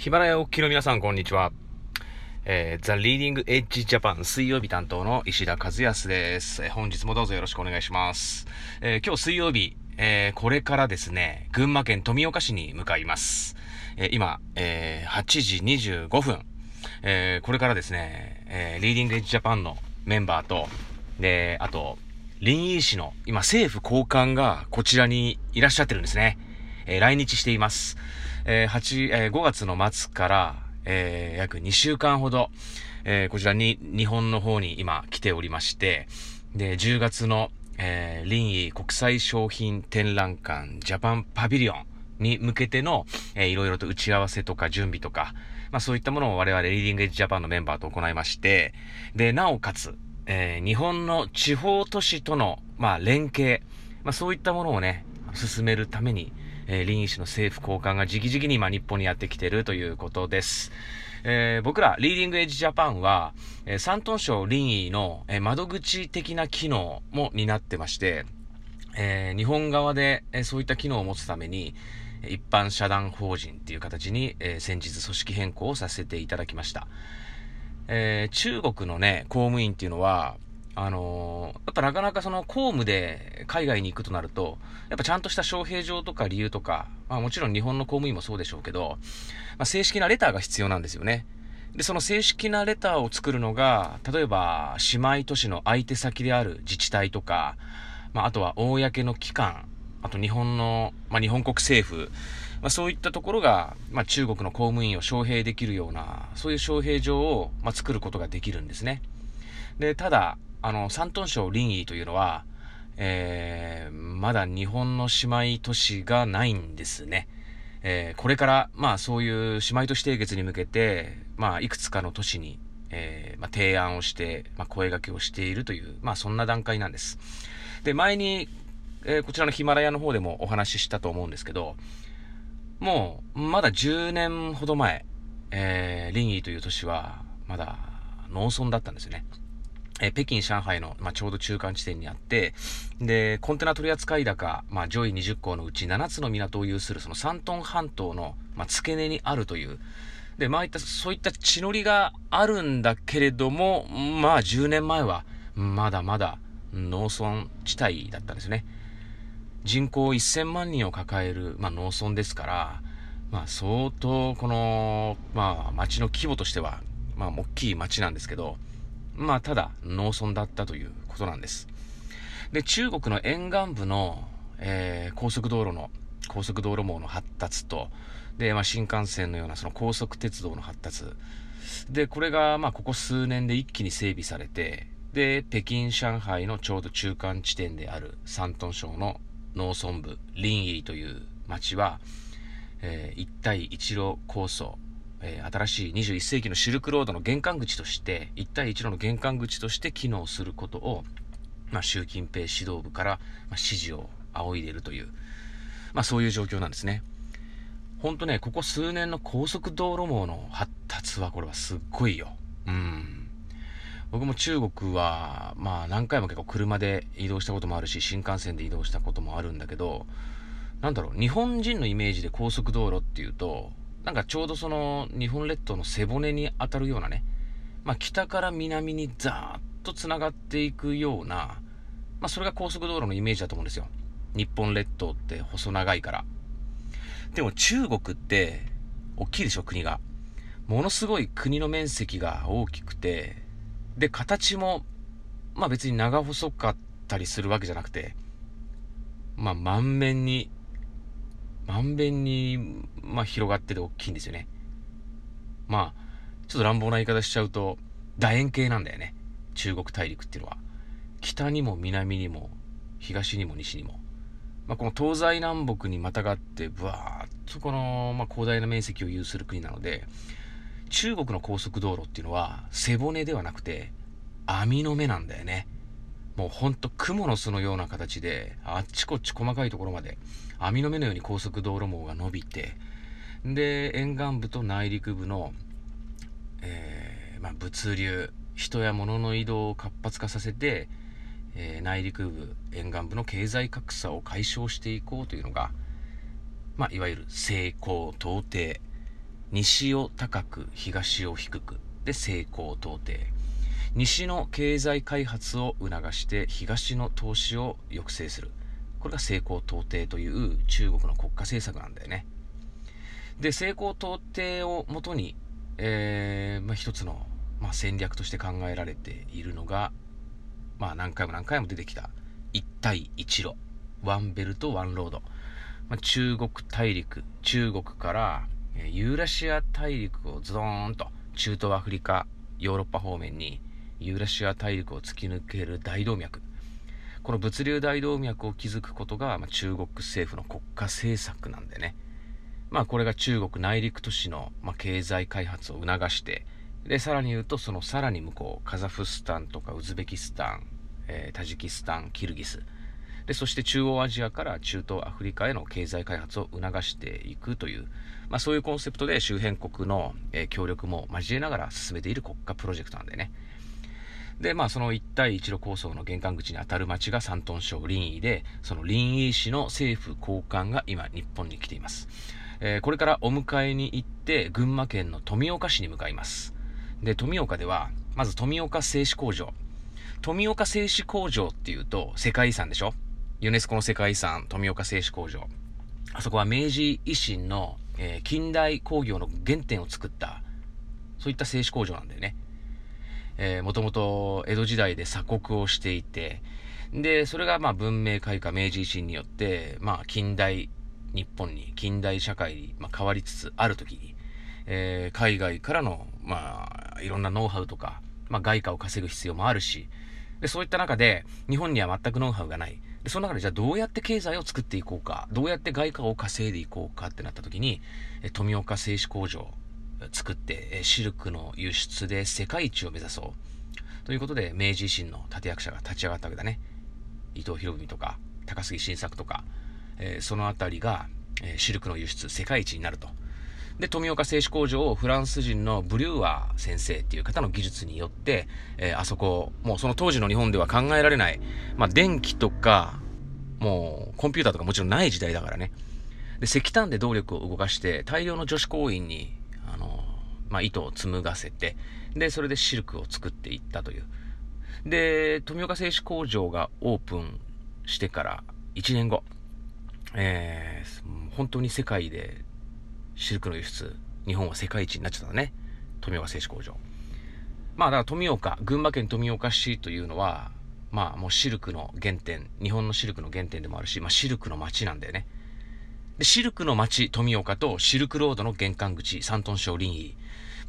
ヒマラヤお聞きの皆さん、こんにちは。ザ・リーディング・エッジ・ジャパン水曜日担当の石田和康です。本日もどうぞよろしくお願いします。今日水曜日、これからですね、群馬県富岡市に向かいます。今、8時25分。これからですね、リーディング・エッジ・ジャパンのメンバーと、で、あと、林医師の今政府高官がこちらにいらっしゃってるんですね。来日しています。5月の末から、約2週間ほど、こちらに日本の方に今来ておりまして、で10月の、林医国際商品展覧館ジャパンパビリオンに向けての、いろいろと打ち合わせとか準備とか、そういったものを我々リーディングエッジジャパンのメンバーと行いまして、でなおかつ、日本の地方都市との、連携、そういったものをね進めるために林医師の政府高官が直々に今日本にやってきているということです。僕らリーディングエッジジャパンは、山東省林医の、窓口的な機能も担ってまして、日本側で、そういった機能を持つために一般社団法人っていう形に、先日組織変更をさせていただきました。中国のね公務員っていうのはやっぱなかなかその公務で海外に行くとなると、やっぱちゃんとした招聘状とか理由とか、もちろん日本の公務員もそうでしょうけど、正式なレターが必要なんですよね。で、その正式なレターを作るのが、例えば姉妹都市の相手先である自治体とか、あとは公の機関、あと日本の、日本国政府、そういったところが、中国の公務員を招聘できるような、そういう招聘状を、作ることができるんですね。で、ただ、山東省林医というのは、まだ日本の姉妹都市がないんですね。これから、そういう姉妹都市締結に向けて、いくつかの都市に、提案をして、声掛けをしているという、そんな段階なんです。で、前に、こちらのヒマラヤの方でもお話ししたと思うんですけど、もう、まだ10年ほど前、林医という都市は、まだ農村だったんですよね。北京、上海の、ちょうど中間地点にあって、で、コンテナ取扱高、上位20港のうち7つの港を有するその山東半島の、付け根にあるという、で、そういった地の利があるんだけれども、10年前は、まだまだ農村地帯だったんですね。人口1000万人を抱える、農村ですから、相当、この、町の規模としては、大きい町なんですけど、ただ農村だったということなんです。で、中国の沿岸部の、高速道路網の発達と、で、新幹線のようなその高速鉄道の発達。で、これが、ここ数年で一気に整備されて、で、北京、上海のちょうど中間地点である山東省の農村部、林医という町は、一帯一路構想、新しい21世紀のシルクロードの玄関口として、一帯一路の玄関口として機能することを、習近平指導部から、指示を仰いでいるという、そういう状況なんですね。ほんとね、ここ数年の高速道路網の発達は、これはすっごいよ。僕も中国は、何回も結構車で移動したこともあるし、新幹線で移動したこともあるんだけど、日本人のイメージで高速道路っていうと、ちょうどその日本列島の背骨に当たるようなね、北から南にザーッとつながっていくような、それが高速道路のイメージだと思うんですよ。日本列島って細長いから。でも中国って大きいでしょ、国が。ものすごい国の面積が大きくて、で、形も、別に長細かったりするわけじゃなくて、まんべんに、広がってて大きいんですよね。ちょっと乱暴な言い方しちゃうと、楕円形なんだよね。中国大陸っていうのは。北にも南にも、東にも西にも。この東西南北にまたがって、ぶわーっとこの、広大な面積を有する国なので、中国の高速道路っていうのは、背骨ではなくて、網の目なんだよね。もうほんと蜘蛛の巣のような形で、あっちこっち細かいところまで、網の目のように高速道路網が伸びて、で、沿岸部と内陸部の、物流、人や物の移動を活発化させて、内陸部、沿岸部の経済格差を解消していこうというのが、いわゆる西高東低、西を高く東を低くで西高東低、西の経済開発を促して東の投資を抑制する、これが西高東低という中国の国家政策なんだよね。で、西高東低をもとに、一つの、戦略として考えられているのが、何回も出てきた一帯一路、ワンベルトワンロード、中国大陸、中国からユーラシア大陸をズドーンと中東アフリカヨーロッパ方面にユーラシア大陸を突き抜ける大動脈、この物流大動脈を築くことが、中国政府の国家政策なんでね、これが中国内陸都市の、経済開発を促して、でさらに言うとそのさらに向こうカザフスタンとかウズベキスタン、タジキスタン、キルギスで、そして中央アジアから中東アフリカへの経済開発を促していくという、そういうコンセプトで周辺国の、協力も交えながら進めている国家プロジェクトなんでね。で、その一帯一路構想の玄関口にあたる町が山東省臨沂で、その臨沂市の政府高官が今日本に来ています。これからお迎えに行って群馬県の富岡市に向かいます。で、富岡ではまず富岡製糸工場、富岡製糸工場っていうと世界遺産でしょ、ユネスコの世界遺産富岡製糸工場。あそこは明治維新の、近代工業の原点を作ったそういった製糸工場なんだよね。もともと江戸時代で鎖国をしていて、でそれが文明開化明治維新によって、近代日本に近代社会に、変わりつつある時に、海外からの、いろんなノウハウとか、外貨を稼ぐ必要もあるし、でそういった中で日本には全くノウハウがない。でその中でじゃあどうやって経済を作っていこうか、どうやって外貨を稼いでいこうかってなった時に、富岡製糸工場作ってシルクの輸出で世界一を目指そうということで、明治維新の立役者が立ち上がったわけだね。伊藤博文とか高杉晋作とか、そのあたりが、シルクの輸出世界一になると。で富岡製糸工場をフランス人のブリュワー先生っていう方の技術によって、あそこもうその当時の日本では考えられない、電気とかもうコンピューターとかもちろんない時代だからね。で石炭で動力を動かして大量の女子工員に糸を紡がせて、でそれでシルクを作っていったという。で富岡製糸工場がオープンしてから1年後、本当に世界でシルクの輸出日本は世界一になっちゃったね、富岡製糸工場。だから富岡、群馬県富岡市というのはもうシルクの原点、日本のシルクの原点でもあるし、シルクの街なんだよね。でシルクの街富岡とシルクロードの玄関口山東省臨沂、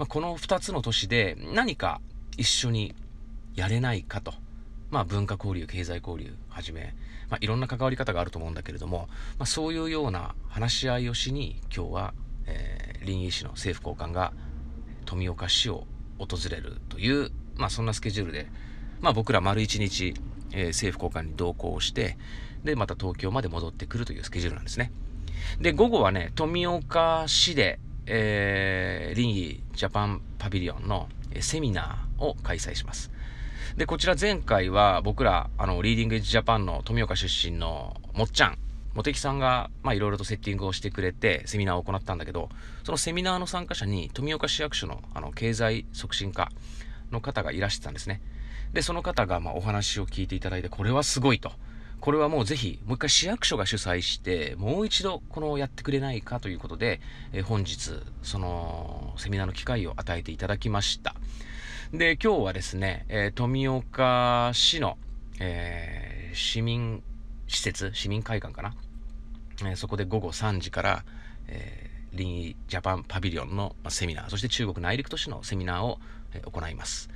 この2つの都市で何か一緒にやれないかと、文化交流、経済交流はじめ、いろんな関わり方があると思うんだけれども、そういうような話し合いをしに今日は臨沂市の政府高官が富岡市を訪れるという、そんなスケジュールで、僕ら丸1日、政府高官に同行して、でまた東京まで戻ってくるというスケジュールなんですね。で午後はね、富岡市で、臨沂ジャパンパビリオンのセミナーを開催します。でこちら前回は僕らリーディングエッジジャパンの富岡出身のもっちゃん茂木さんがいろいろとセッティングをしてくれてセミナーを行ったんだけど、そのセミナーの参加者に富岡市役所の経済促進課の方がいらしてたんですね。でその方がお話を聞いていただいて、これはすごいと、これはもうぜひもう一回市役所が主催してもう一度このやってくれないかということで、本日そのセミナーの機会を与えていただきました。で今日はですね、富岡市の、市民施設、市民会館かな、そこで午後3時から、臨沂ジャパンパビリオンのセミナー、そして中国内陸都市のセミナーを、行います。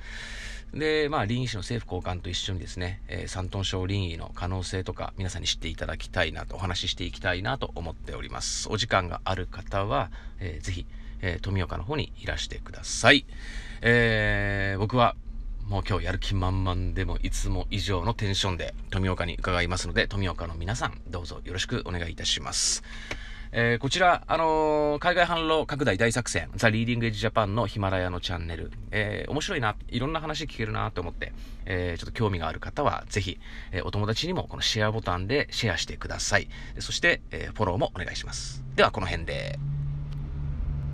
で臨沂市の政府高官と一緒にですね、山東省臨沂の可能性とか皆さんに知っていただきたいなと、お話ししていきたいなと思っております。お時間がある方は、ぜひ、富岡の方にいらしてください。僕はもう今日やる気満々で、もいつも以上のテンションで富岡に伺いますので、富岡の皆さんどうぞよろしくお願いいたします。こちら、海外販路拡大大作戦ザ・リーディングエッジジャパンのヒマラヤのチャンネル、面白いな、いろんな話聞けるなと思って、ちょっと興味がある方はぜひ、お友達にもこのシェアボタンでシェアしてください。そして、フォローもお願いします。ではこの辺で。